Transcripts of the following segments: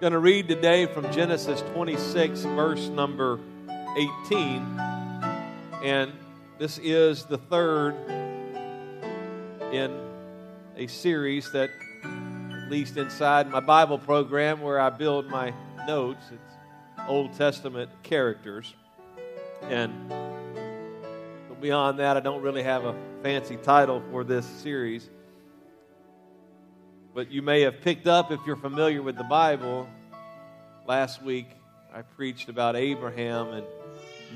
Going to read today from Genesis 26, verse number 18, and this is the third in a series that, at least inside my Bible program where I build my notes, it's Old Testament characters, and beyond that, I don't really have a fancy title for this series. But you may have picked up, if you're familiar with the Bible, last week I preached about Abraham, and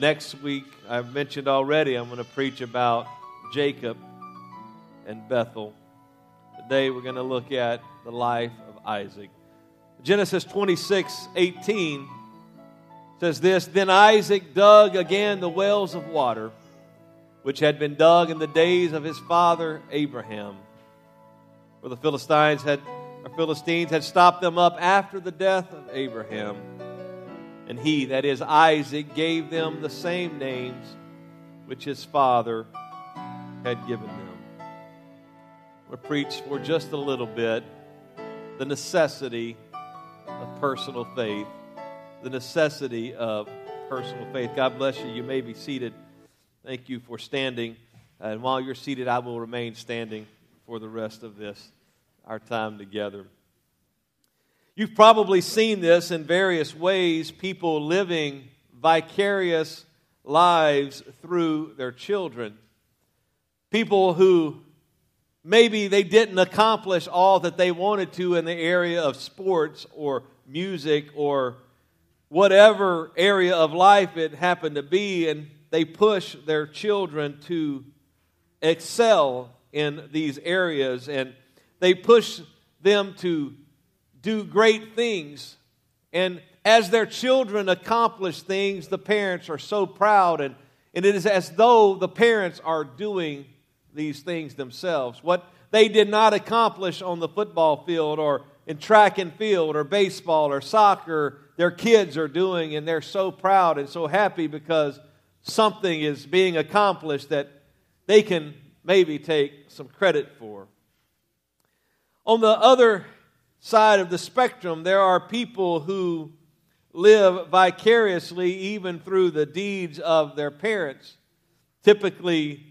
next week, I've mentioned already, I'm going to preach about Jacob and Bethel. Today we're going to look at the life of Isaac. Genesis 26:18 says this, "Then Isaac dug again the wells of water, which had been dug in the days of his father Abraham. For the Philistines had stopped them up after the death of Abraham. And he, that is Isaac, gave them the same names which his father had given them." We'll preach for just a little bit the necessity of personal faith. The necessity of personal faith. God bless you. You may be seated. Thank you for standing. And while you're seated, I will remain standing for the rest of this, our time together. You've probably seen this in various ways, people living vicarious lives through their children. People who maybe they didn't accomplish all that they wanted to in the area of sports or music or whatever area of life it happened to be, and they push their children to excel in these areas, and they push them to do great things. And as their children accomplish things, the parents are so proud, and it is as though the parents are doing these things themselves. What they did not accomplish on the football field or in track and field or baseball or soccer, their kids are doing, and they're so proud and so happy because something is being accomplished that they can maybe take some credit for. On the other side of the spectrum, there are people who live vicariously even through the deeds of their parents. Typically,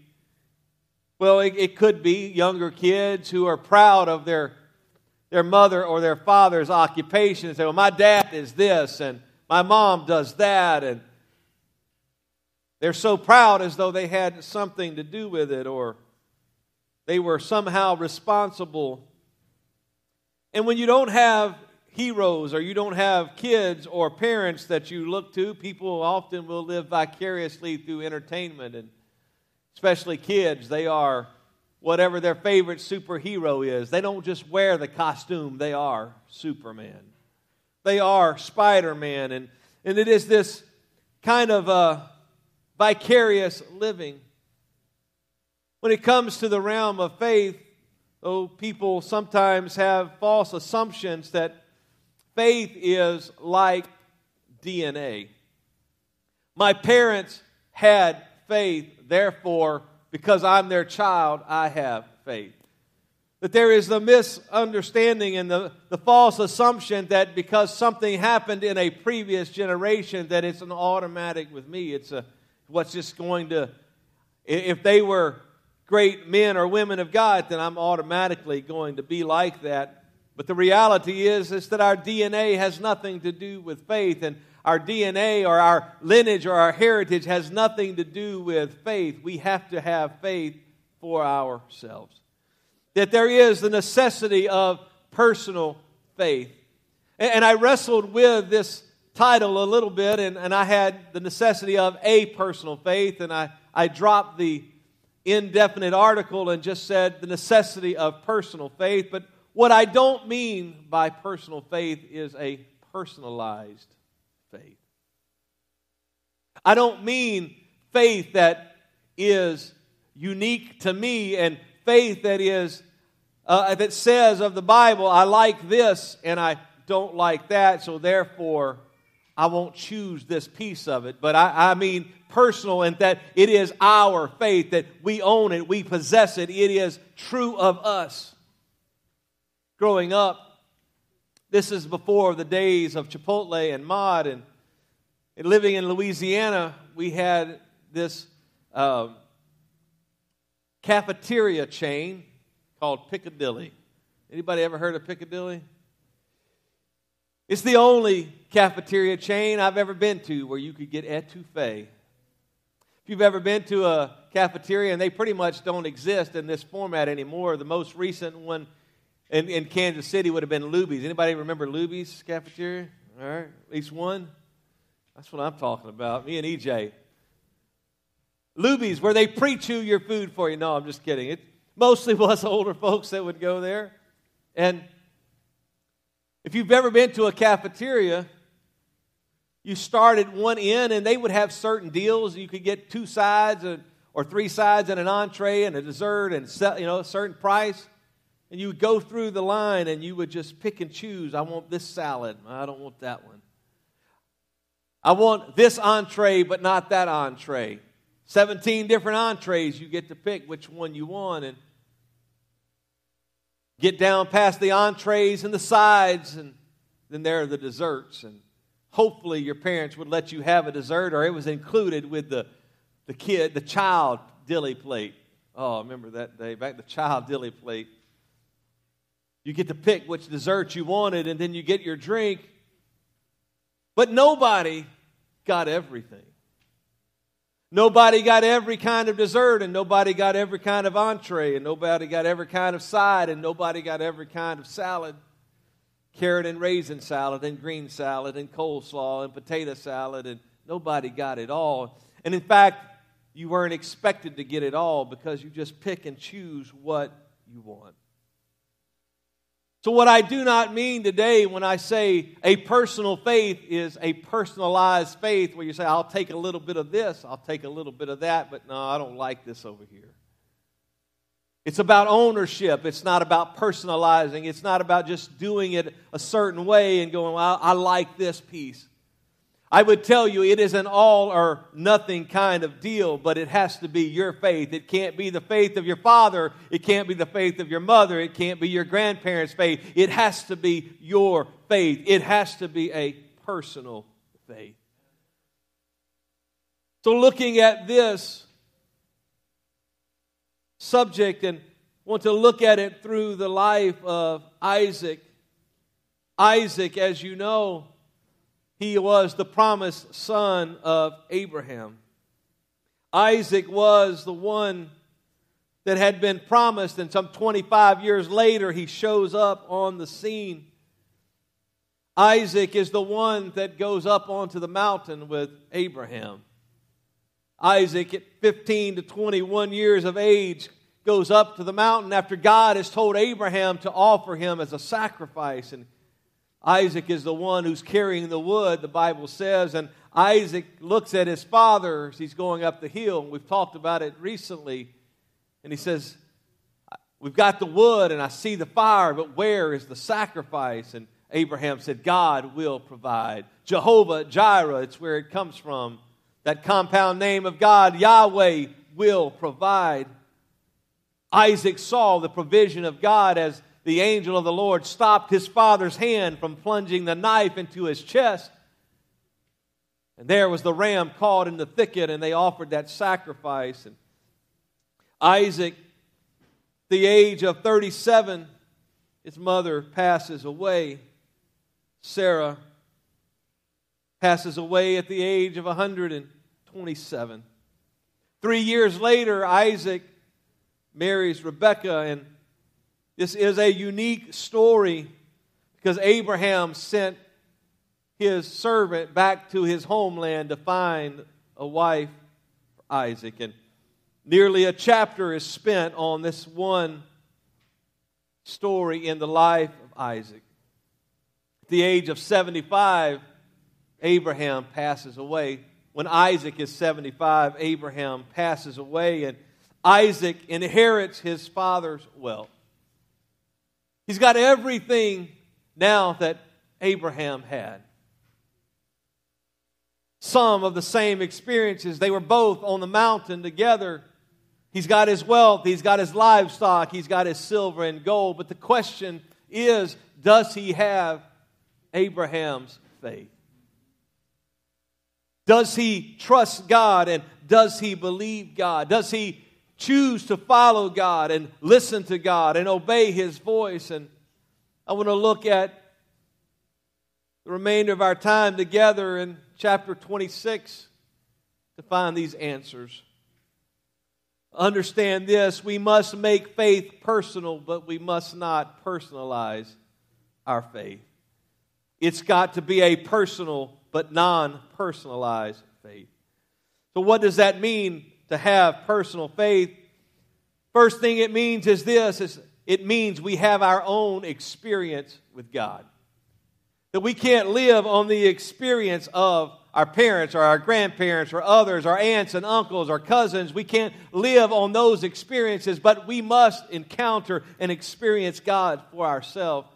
well, it could be younger kids who are proud of their mother or their father's occupation and say, "Well, my dad is this, and my mom does that," and they're so proud as though they had something to do with it or they were somehow responsible. And when you don't have heroes or you don't have kids or parents that you look to, people often will live vicariously through entertainment, and especially kids. They are whatever their favorite superhero is. They don't just wear the costume. They are Superman. They are Spider-Man. And it is this kind of vicarious living. When it comes to the realm of faith, though, people sometimes have false assumptions that faith is like DNA. My parents had faith, therefore, because I'm their child, I have faith. That there is the misunderstanding and the false assumption that because something happened in a previous generation, that it's an automatic with me. It's a what's just going to, if they were great men or women of God, then I'm automatically going to be like that. But the reality is that our DNA has nothing to do with faith, and our DNA or our lineage or our heritage has nothing to do with faith. We have to have faith for ourselves. That there is the necessity of personal faith. And I wrestled with this title a little bit, and I had the necessity of a personal faith, and I dropped the indefinite article and just said the necessity of personal faith. But what I don't mean by personal faith is a personalized faith. I don't mean faith that is unique to me and faith that is that says of the Bible, I like this and I don't like that, so therefore I won't choose this piece of it. But I mean personal, and that it is our faith, that we own it, we possess it, it is true of us. Growing up, This is before the days of Chipotle and Mod. And living in Louisiana, we had this cafeteria chain called Piccadilly. Anybody ever heard of Piccadilly? It's the only cafeteria chain I've ever been to where you could get etouffee. If you've ever been to a cafeteria, and they pretty much don't exist in this format anymore. The most recent one in Kansas City would have been Luby's. Anybody remember Luby's cafeteria? All right, at least one. That's what I'm talking about, me and EJ. Luby's, where they pre-chew your food for you. No, I'm just kidding. It mostly was older folks that would go there. And if you've ever been to a cafeteria, you start at one end, and they would have certain deals. You could get two sides or three sides and an entree and a dessert and a certain price. And you would go through the line, and you would just pick and choose. I want this salad. I don't want that one. I want this entree, but not that entree. 17 different entrees. You get to pick which one you want, and get down past the entrees and the sides, and then there are the desserts. And hopefully your parents would let you have a dessert, or it was included with the child dilly plate. Oh, I remember that day, back the child dilly plate. You get to pick which dessert you wanted, and then you get your drink. But nobody got everything. Nobody got every kind of dessert, and nobody got every kind of entree, and nobody got every kind of side, and nobody got every kind of salad. Carrot and raisin salad and green salad and coleslaw and potato salad, and nobody got it all. And in fact, you weren't expected to get it all because you just pick and choose what you want. So what I do not mean today when I say a personal faith is a personalized faith where you say, I'll take a little bit of this, I'll take a little bit of that, but no, I don't like this over here. It's about ownership. It's not about personalizing. It's not about just doing it a certain way and going, well, I like this piece. I would tell you it is an all or nothing kind of deal, but it has to be your faith. It can't be the faith of your father. It can't be the faith of your mother. It can't be your grandparents' faith. It has to be your faith. It has to be a personal faith. So looking at this subject, and want to look at it through the life of Isaac. Isaac, as you know, he was the promised son of Abraham. Isaac was the one that had been promised, and some 25 years later, he shows up on the scene. Isaac is the one that goes up onto the mountain with Abraham. Isaac, at 15 to 21 years of age, goes up to the mountain after God has told Abraham to offer him as a sacrifice. And Isaac is the one who's carrying the wood, the Bible says. And Isaac looks at his father as he's going up the hill. And we've talked about it recently. And he says, we've got the wood and I see the fire, but where is the sacrifice? And Abraham said, God will provide. Jehovah Jireh, it's where it comes from. That compound name of God, Yahweh, will provide. Isaac saw the provision of God as the angel of the Lord stopped his father's hand from plunging the knife into his chest. And there was the ram caught in the thicket, and they offered that sacrifice. And Isaac, at the age of 37, his mother passes away. Sarah passes away at the age of 127. 3 years later, Isaac marries Rebekah, and this is a unique story because Abraham sent his servant back to his homeland to find a wife for Isaac, and nearly a chapter is spent on this one story in the life of Isaac. At the age of 75, Abraham passes away. When Isaac is 75, Abraham passes away, and Isaac inherits his father's wealth. He's got everything now that Abraham had. Some of the same experiences. They were both on the mountain together. He's got his wealth, he's got his livestock, he's got his silver and gold. But the question is, does he have Abraham's faith? Does he trust God and does he believe God? Does he choose to follow God and listen to God and obey His voice? And I want to look at the remainder of our time together in chapter 26 to find these answers. Understand this, we must make faith personal, but we must not personalize our faith. It's got to be a personal but non-personalized faith. So what does that mean to have personal faith? First thing it means is this, it means we have our own experience with God. That we can't live on the experience of our parents or our grandparents or others, our aunts and uncles, our cousins. We can't live on those experiences, but we must encounter and experience God for ourselves.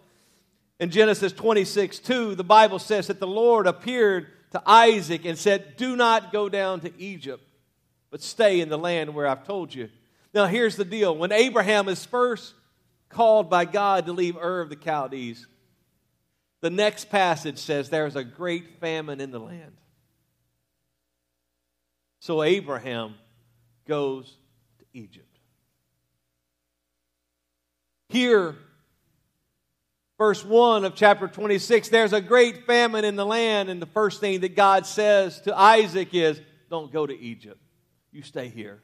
In Genesis 26:2, the Bible says that the Lord appeared to Isaac and said, "Do not go down to Egypt, but stay in the land where I've told you." Now here's the deal. When Abraham is first called by God to leave Ur of the Chaldees, the next passage says there is a great famine in the land. So Abraham goes to Egypt. Here, verse 1 of chapter 26, there's a great famine in the land, and the first thing that God says to Isaac is, don't go to Egypt. You stay here.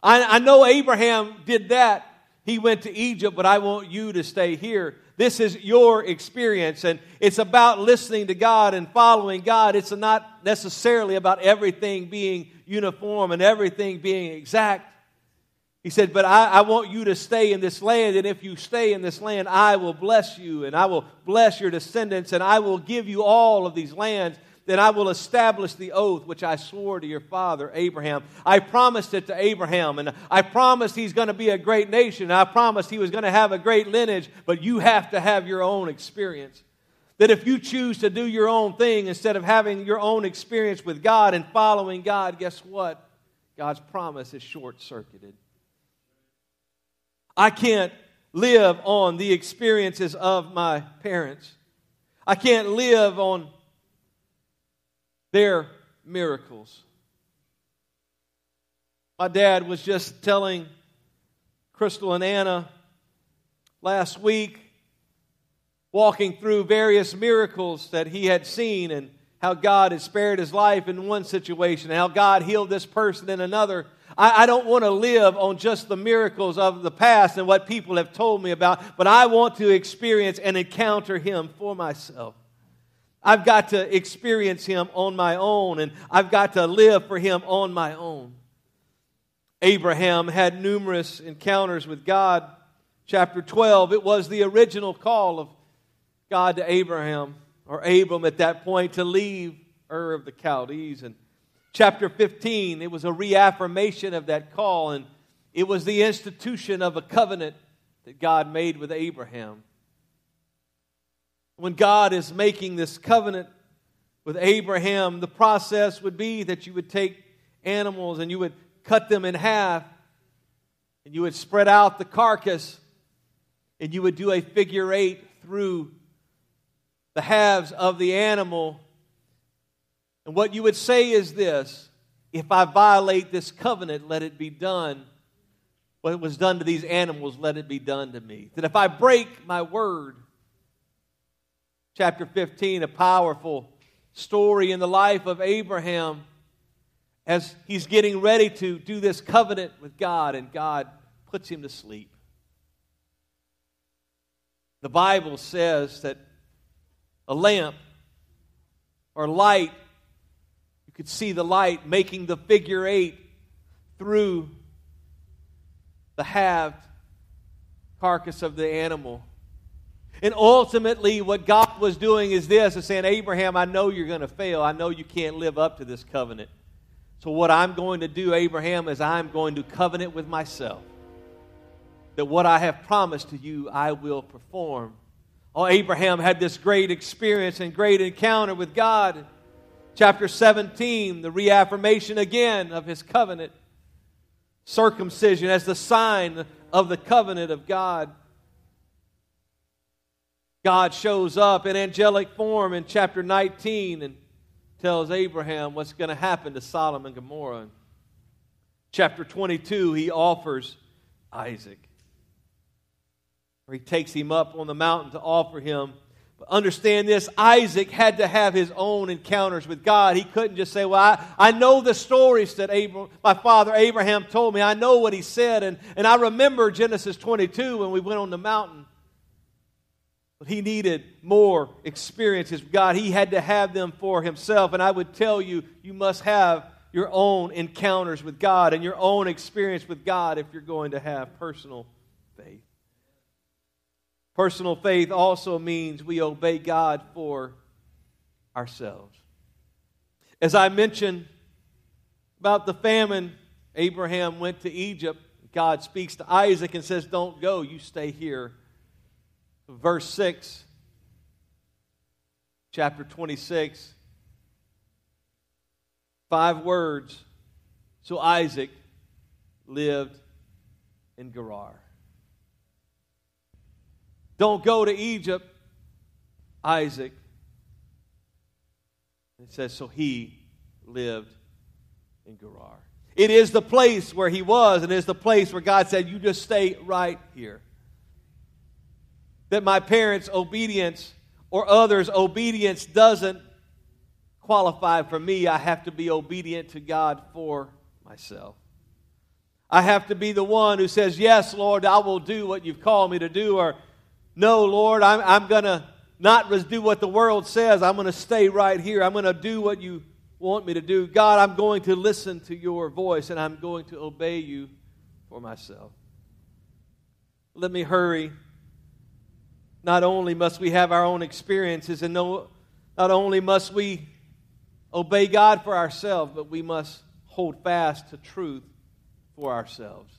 I know Abraham did that. He went to Egypt, but I want you to stay here. This is your experience, and it's about listening to God and following God. It's not necessarily about everything being uniform and everything being exact. He said, but I want you to stay in this land, and if you stay in this land, I will bless you, and I will bless your descendants, and I will give you all of these lands. Then I will establish the oath which I swore to your father Abraham. I promised it to Abraham, and I promised he's going to be a great nation. I promised he was going to have a great lineage, but you have to have your own experience. That if you choose to do your own thing instead of having your own experience with God and following God, guess what? God's promise is short-circuited. I can't live on the experiences of my parents. I can't live on their miracles. My dad was just telling Crystal and Anna last week, walking through various miracles that he had seen and how God had spared his life in one situation, how God healed this person in another. I don't want to live on just the miracles of the past and what people have told me about, but I want to experience and encounter Him for myself. I've got to experience Him on my own, and I've got to live for Him on my own. Abraham had numerous encounters with God. Chapter 12, it was the original call of God to Abraham, or Abram at that point, to leave Ur of the Chaldees. And chapter 15, it was a reaffirmation of that call, and it was the institution of a covenant that God made with Abraham. When God is making this covenant with Abraham, the process would be that you would take animals and you would cut them in half, and you would spread out the carcass, and you would do a figure eight through the halves of the animal. And what you would say is this: if I violate this covenant, let it be done. What was done to these animals, let it be done to me. That if I break my word. Chapter 15, a powerful story in the life of Abraham as he's getting ready to do this covenant with God, and God puts him to sleep. The Bible says that a lamp or light, could see the light making the figure eight through the halved carcass of the animal. And ultimately what God was doing is this, is saying, Abraham, I know you're going to fail. I know you can't live up to this covenant. So what I'm going to do, Abraham, is I'm going to covenant with myself that what I have promised to you, I will perform. Oh, Abraham had this great experience and great encounter with God. Chapter 17, the reaffirmation again of his covenant. Circumcision as the sign of the covenant of God. God shows up in angelic form in chapter 19 and tells Abraham what's going to happen to Sodom and Gomorrah. In chapter 22, he offers Isaac, where he takes him up on the mountain to offer him. But understand this, Isaac had to have his own encounters with God. He couldn't just say, well, I know the stories that my father Abraham told me. I know what he said, and I remember Genesis 22 when we went on the mountain. But he needed more experiences with God. He had to have them for himself. And I would tell you, you must have your own encounters with God and your own experience with God if you're going to have personal faith. Personal faith also means we obey God for ourselves. As I mentioned about the famine, Abraham went to Egypt. God speaks to Isaac and says, don't go, you stay here. Verse 6, chapter 26, 5 words. So Isaac lived in Gerar. Don't go to Egypt, Isaac. It says, so he lived in Gerar. It is the place where he was, and it is the place where God said, you just stay right here. That my parents' obedience or others' obedience doesn't qualify for me. I have to be obedient to God for myself. I have to be the one who says, yes, Lord, I will do what you've called me to do, or no, Lord, I'm going to not do what the world says. I'm going to stay right here. I'm going to do what you want me to do. God, I'm going to listen to your voice, and I'm going to obey you for myself. Let me hurry. Not only must we have our own experiences, and not only must we obey God for ourselves, but we must hold fast to truth for ourselves.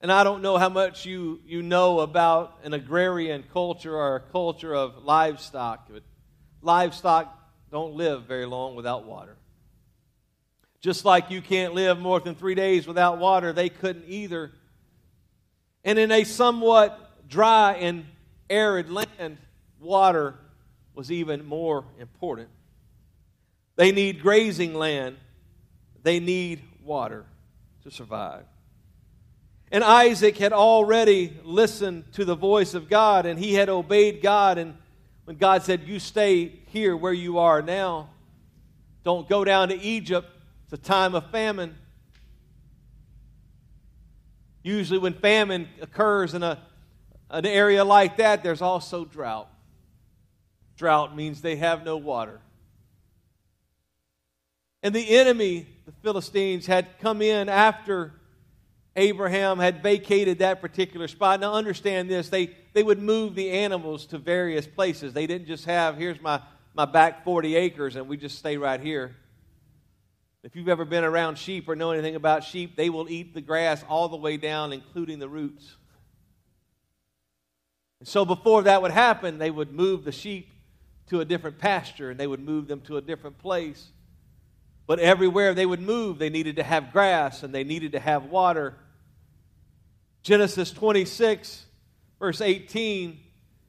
And I don't know how much you know about an agrarian culture or a culture of livestock, but livestock don't live very long without water. Just like you can't live more than 3 days without water, they couldn't either. And in a somewhat dry and arid land, water was even more important. They need grazing land. They need water to survive. And Isaac had already listened to the voice of God, and he had obeyed God. And when God said, you stay here where you are now, don't go down to Egypt, it's a time of famine. Usually when famine occurs in an area like that, there's also drought. Drought means they have no water. And the enemy, the Philistines, had come in after Abraham had vacated that particular spot. Now understand this, they would move the animals to various places. They didn't just have, here's my back 40 acres and we just stay right here. If you've ever been around sheep or know anything about sheep, they will eat the grass all the way down, including the roots. And so before that would happen, they would move the sheep to a different pasture and they would move them to a different place. But everywhere they would move, they needed to have grass and they needed to have water. Genesis 26, verse 18,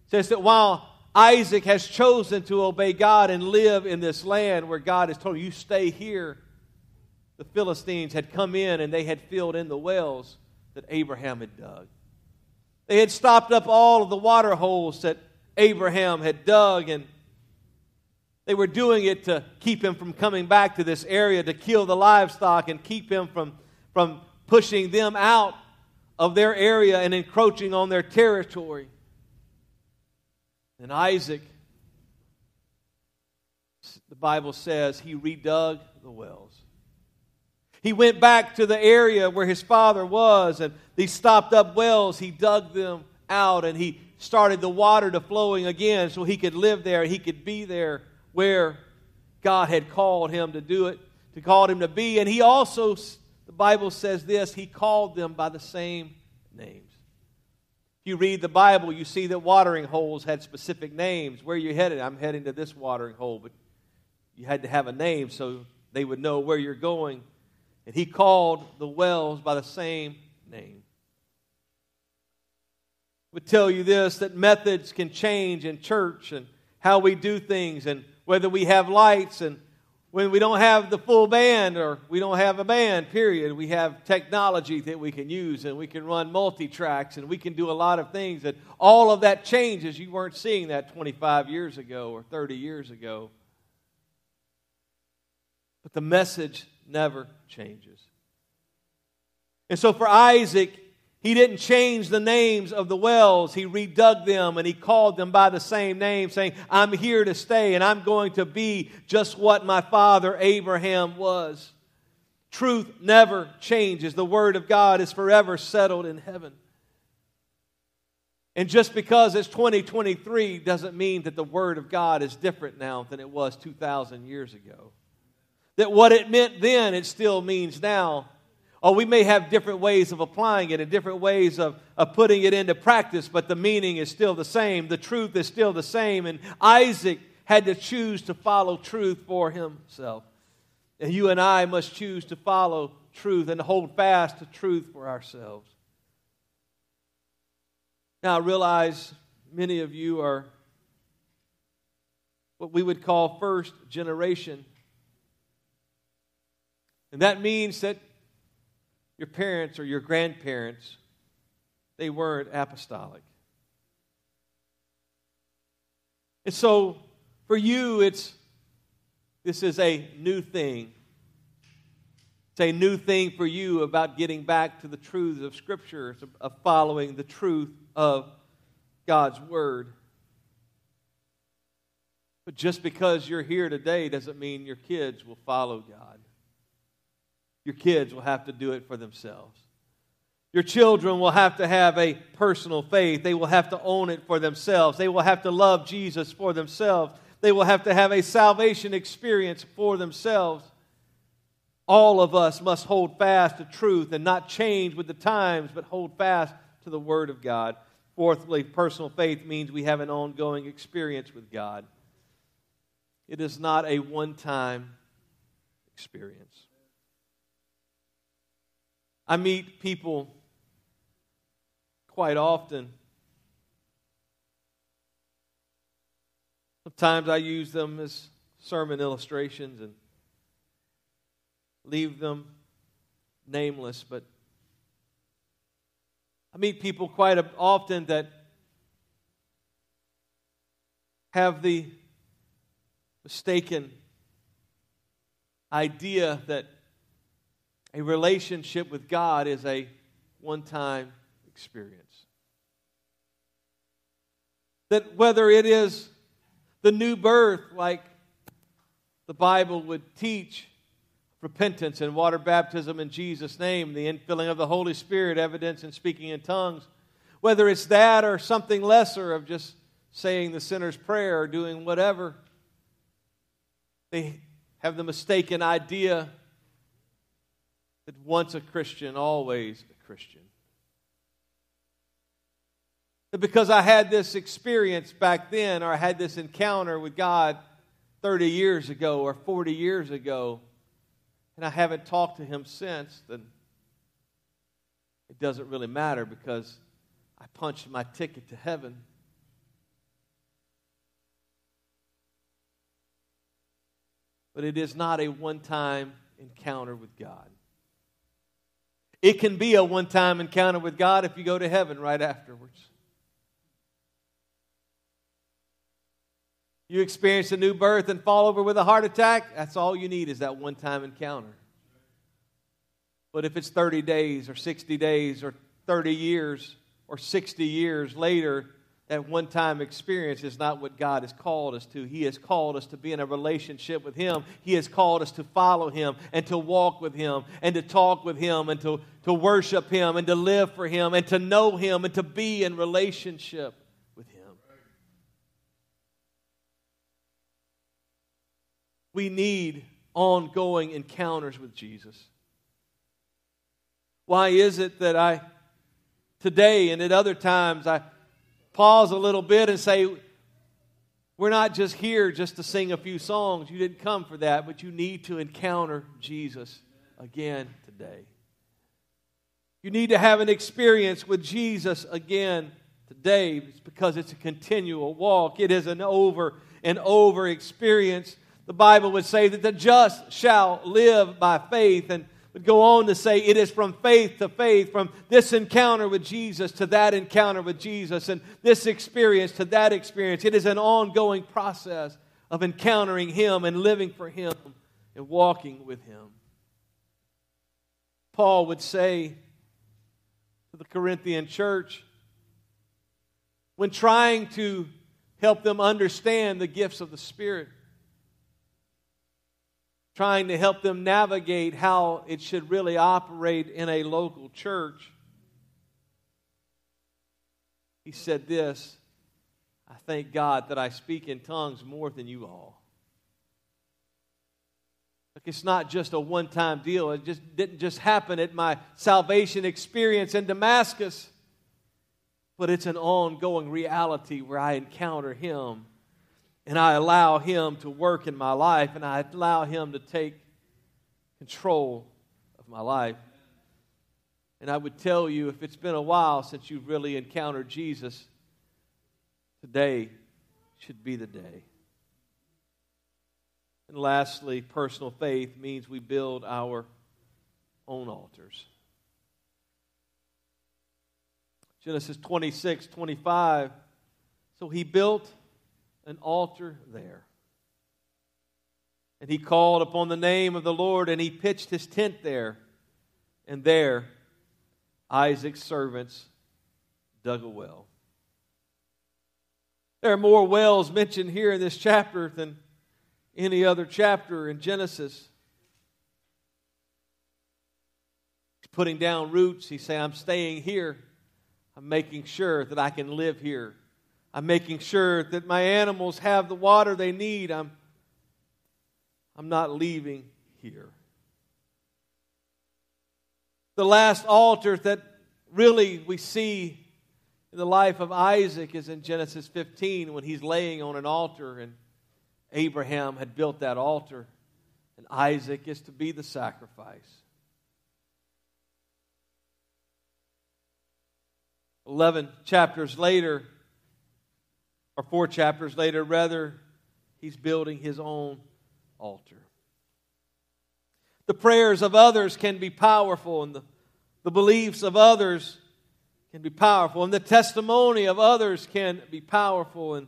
says that while Isaac has chosen to obey God and live in this land where God has told him, you stay here, the Philistines had come in and they had filled in the wells that Abraham had dug. They had stopped up all of the water holes that Abraham had dug, and they were doing it to keep him from coming back to this area, to kill the livestock and keep him from pushing them out of their area and encroaching on their territory. And Isaac, the Bible says, he redug the wells. He went back to the area where his father was, and these stopped up wells, he dug them out, and he started the water to flowing again so he could live there, he could be there where God had called him to do it, to call him to be. And he also, the Bible says this, he called them by the same names. You read the Bible, you see that watering holes had specific names. Where are you headed? I'm heading to this watering hole, but you had to have a name so they would know where you're going. And he called the wells by the same name. would tell you this, that methods can change in church and how we do things and whether we have lights and when we don't have the full band or we don't have a band, period. We have technology that we can use and we can run multi-tracks and we can do a lot of things. And all of that changes. You weren't seeing that 25 years ago or 30 years ago. But the message never changes. And so for Isaac, he didn't change the names of the wells. He redug them and he called them by the same name, saying, I'm here to stay and I'm going to be just what my father Abraham was. Truth never changes. The word of God is forever settled in heaven. And just because it's 2023 doesn't mean that the word of God is different now than it was 2,000 years ago. That what it meant then, it still means now. Or we may have different ways of applying it and different ways of putting it into practice, but the meaning is still the same. The truth is still the same. And Isaac had to choose to follow truth for himself. And you and I must choose to follow truth and hold fast to truth for ourselves. Now, I realize many of you are what we would call first generation. And that means that your parents or your grandparents, they weren't apostolic. And so for you, this is a new thing. It's a new thing for you about getting back to the truths of Scripture, of following the truth of God's Word. But just because you're here today doesn't mean your kids will follow God. Your kids will have to do it for themselves. Your children will have to have a personal faith. They will have to own it for themselves. They will have to love Jesus for themselves. They will have to have a salvation experience for themselves. All of us must hold fast to truth and not change with the times, but hold fast to the Word of God. Fourthly, personal faith means we have an ongoing experience with God. It is not a one-time experience. I meet people quite often. Sometimes I use them as sermon illustrations and leave them nameless, but I meet people quite often that have the mistaken idea that a relationship with God is a one-time experience. That whether it is the new birth, like the Bible would teach, repentance and water baptism in Jesus' name, the infilling of the Holy Spirit, evidence in speaking in tongues, whether it's that or something lesser of just saying the sinner's prayer or doing whatever, they have the mistaken idea that once a Christian, always a Christian. That because I had this experience back then, or I had this encounter with God 30 years ago or 40 years ago, and I haven't talked to Him since, then it doesn't really matter because I punched my ticket to heaven. But it is not a one-time encounter with God. It can be a one-time encounter with God if you go to heaven right afterwards. You experience a new birth and fall over with a heart attack, that's all you need is that one-time encounter. But if it's 30 days or 60 days or 30 years or 60 years later, that one-time experience is not what God has called us to. He has called us to be in a relationship with Him. He has called us to follow Him and to walk with Him and to talk with Him and to worship Him and to live for Him and to know Him and to be in relationship with Him. We need ongoing encounters with Jesus. Why is it that I, today and at other times, I pause a little bit and say, we're not just here just to sing a few songs. You didn't come for that, but you need to encounter Jesus again today. You need to have an experience with Jesus again today is because it's a continual walk. It is an over and over experience. The Bible would say that the just shall live by faith, and would go on to say it is from faith to faith, from this encounter with Jesus to that encounter with Jesus, and this experience to that experience. It is an ongoing process of encountering Him and living for Him and walking with Him. Paul would say to the Corinthian church, when trying to help them understand the gifts of the Spirit, trying to help them navigate how it should really operate in a local church, he said this, "I thank God that I speak in tongues more than you all." Look, it's not just a one-time deal. It just didn't just happen at my salvation experience in Damascus, but it's an ongoing reality where I encounter Him and I allow Him to work in my life, and I allow Him to take control of my life. And I would tell you, if it's been a while since you've really encountered Jesus, today should be the day. And lastly, personal faith means we build our own altars. Genesis 26:25. So he built an altar there, and he called upon the name of the Lord, and he pitched his tent there. And there Isaac's servants dug a well. There are more wells mentioned here in this chapter than any other chapter in Genesis. He's putting down roots. He's saying, I'm staying here. I'm making sure that I can live here. I'm making sure that my animals have the water they need. I'm not leaving here. The last altar that really we see in the life of Isaac is in Genesis 15, when he's laying on an altar, and Abraham had built that altar, and Isaac is to be the sacrifice. 4 chapters later, he's building his own altar. The prayers of others can be powerful, and the beliefs of others can be powerful, and the testimony of others can be powerful, and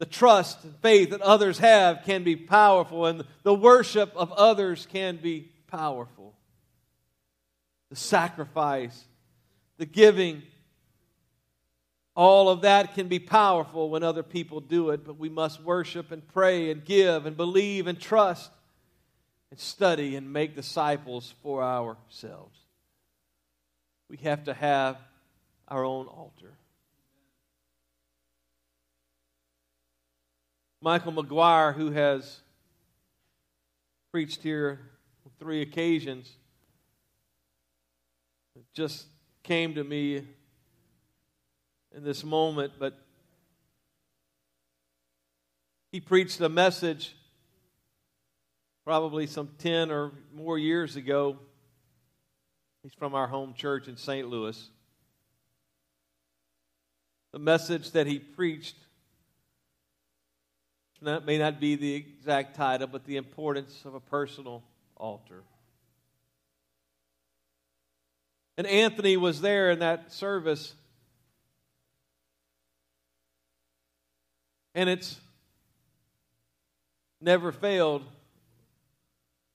the trust and faith that others have can be powerful, and the worship of others can be powerful. The sacrifice, the giving, all of that can be powerful when other people do it, but we must worship and pray and give and believe and trust and study and make disciples for ourselves. We have to have our own altar. Michael McGuire, who has preached here on 3 occasions, just came to me in this moment, but he preached a message probably some 10 or more years ago. He's from our home church in St. Louis. The message that he preached, that may not be the exact title, but the importance of a personal altar. And Anthony was there in that service. And it's never failed.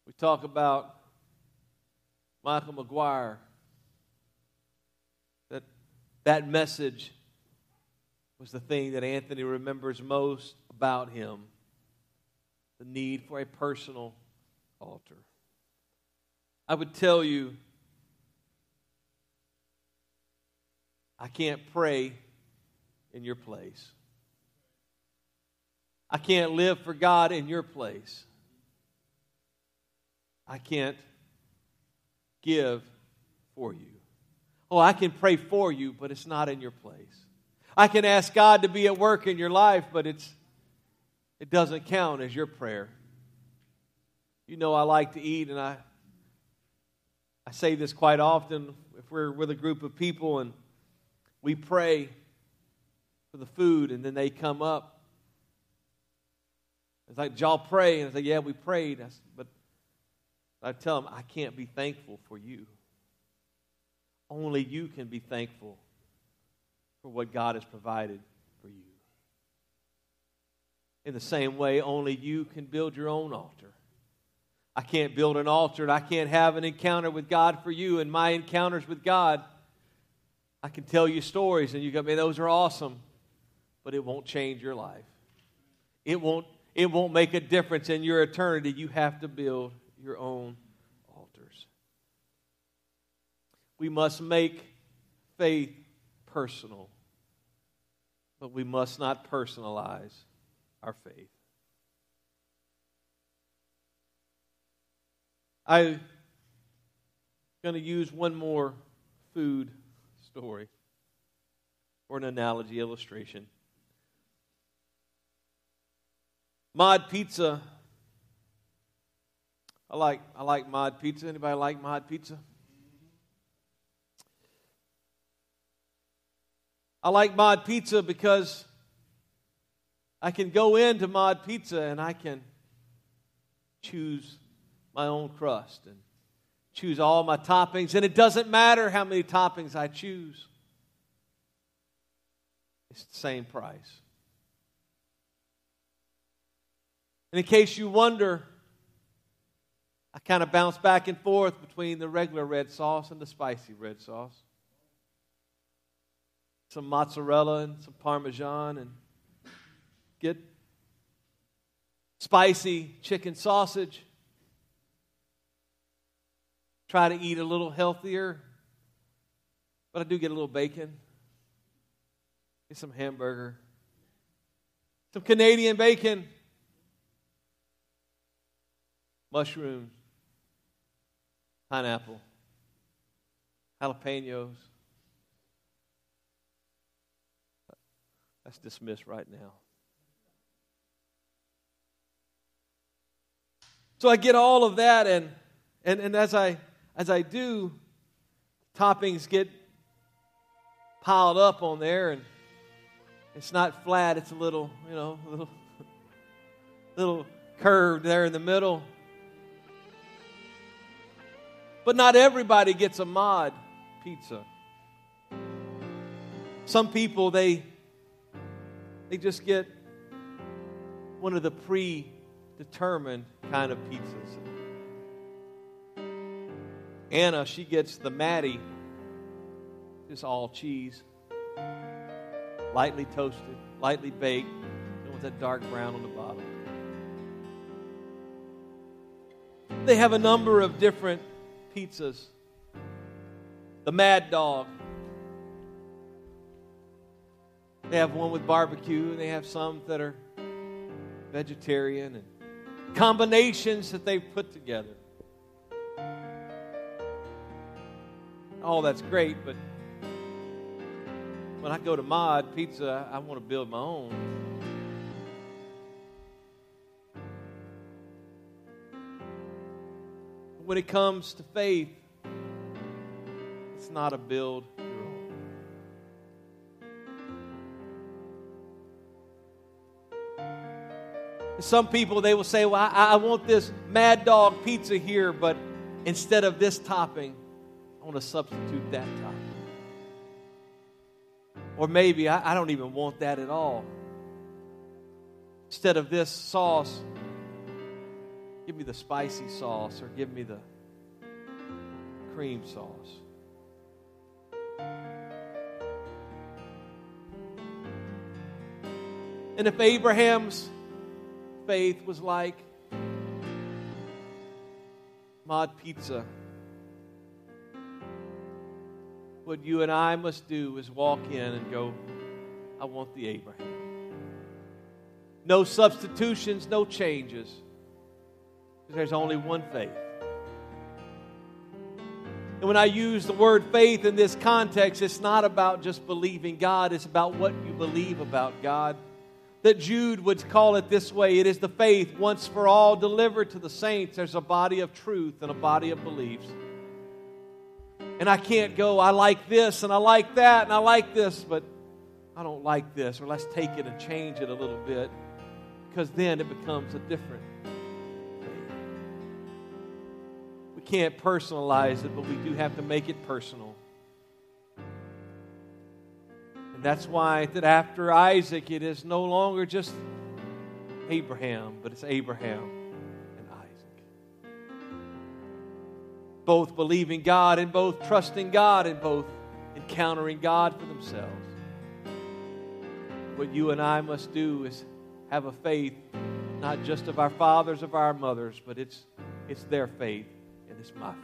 We talk about Michael McGuire, that message was the thing that Anthony remembers most about him, the need for a personal altar. I would tell you, I can't pray in your place. I can't live for God in your place. I can't give for you. Oh, I can pray for you, but it's not in your place. I can ask God to be at work in your life, but it doesn't count as your prayer. You know, I like to eat, and I say this quite often if we're with a group of people, and We pray for the food, and then they come up. It's like, y'all pray. And I say, yeah, we prayed. But I tell them, I can't be thankful for you. Only you can be thankful for what God has provided for you. In the same way, only you can build your own altar. I can't build an altar, and I can't have an encounter with God for you. And my encounters with God, I can tell you stories, and you go, man, those are awesome, but it won't change your life. It won't make a difference in your eternity. You have to build your own altars. We must make faith personal, but we must not personalize our faith. I'm going to use one more food story or an analogy illustration. Mod Pizza. I like Mod Pizza. Anybody like Mod Pizza? I like Mod Pizza because I can go into Mod Pizza and I can choose my own crust and choose all my toppings. And it doesn't matter how many toppings I choose. It's the same price. And in case you wonder, I kind of bounce back and forth between the regular red sauce and the spicy red sauce. Some mozzarella and some parmesan, and get spicy chicken sausage. Try to eat a little healthier, but I do get a little bacon. Get some hamburger. Some Canadian bacon. Mushrooms. Pineapple. Jalapenos. That's dismissed right now. So I get all of that, and as I do, toppings get piled up on there, and it's not flat, it's a little curved there in the middle. But not everybody gets a Mod Pizza. Some people, they just get one of the predetermined kind of pizzas. Anna, she gets the Matty, just all cheese, lightly toasted, lightly baked, and with that dark brown on the bottom. They have a number of different pizzas. The Mad Dog. They have one with barbecue, and they have some that are vegetarian, and combinations that they've put together. Oh, that's great, but when I go to Mod Pizza, I want to build my own. When it comes to faith, it's not a build your own. Some people, they will say, well, I want this Mad Dog pizza here, but instead of this topping, I want to substitute that topping. Or maybe I don't even want that at all. Instead of this sauce, give me the spicy sauce, or give me the cream sauce. And if Abraham's faith was like Mod Pizza, what you and I must do is walk in and go, I want the Abraham. No substitutions, no changes. There's only one faith. And when I use the word faith in this context, it's not about just believing God. It's about what you believe about God. That Jude would call it this way. It is the faith once for all delivered to the saints. There's a body of truth and a body of beliefs. and I can't go. I like this, and I like that, and I like this, but I don't like this. Or let's take it and change it a little bit, because then it becomes a different thing. We can't personalize it, but we do have to make it personal. And that's why that after Isaac, it is no longer just Abraham, but it's Abraham and Isaac. Both believing God and both trusting God and both encountering God for themselves. What you and I must do is have a faith, not just of our fathers, of our mothers, but it's their faith and it's my faith.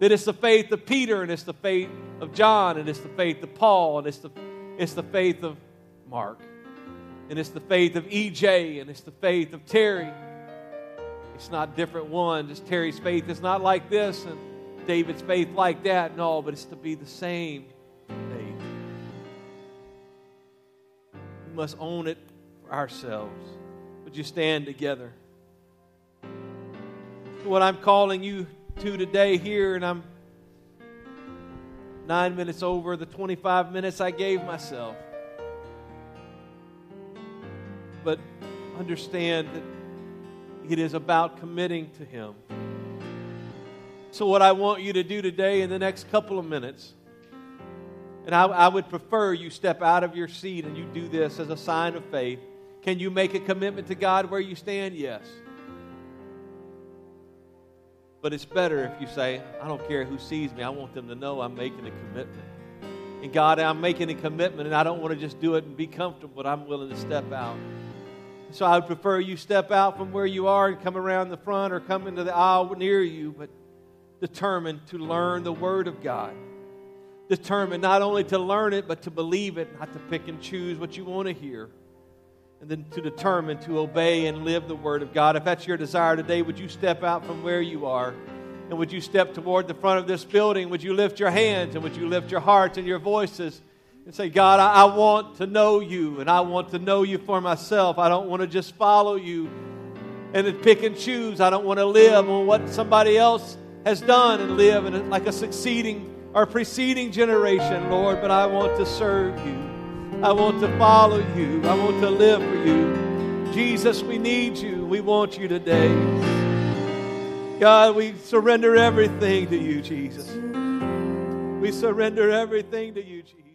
That it's the faith of Peter and it's the faith of John and it's the faith of Paul and it's the faith of Mark and it's the faith of EJ and it's the faith of Terry. It's not different ones. Terry's faith is not like this and David's faith like that. No, but it's to be the same faith. We must own it for ourselves. Would you stand together? What I'm calling you to today here, and I'm 9 minutes over the 25 minutes I gave myself. But understand that it is about committing to Him. So what I want you to do today in the next couple of minutes, and I would prefer you step out of your seat and you do this as a sign of faith. Can you make a commitment to God where you stand? Yes. But it's better if you say, I don't care who sees me. I want them to know I'm making a commitment. And God, I'm making a commitment, and I don't want to just do it and be comfortable, but I'm willing to step out. So I would prefer you step out from where you are and come around the front or come into the aisle near you, but determined to learn the Word of God. Determined not only to learn it, but to believe it, not to pick and choose what you want to hear. And then to determine to obey and live the Word of God. If that's your desire today, would you step out from where you are? And would you step toward the front of this building? Would you lift your hands and would you lift your hearts and your voices and say, God, I want to know you, and I want to know you for myself. I don't want to just follow you and then pick and choose. I don't want to live on what somebody else has done and live in like a succeeding or preceding generation, Lord, but I want to serve you. I want to follow you. I want to live for you. Jesus, we need you. We want you today. God, we surrender everything to you, Jesus. We surrender everything to you, Jesus.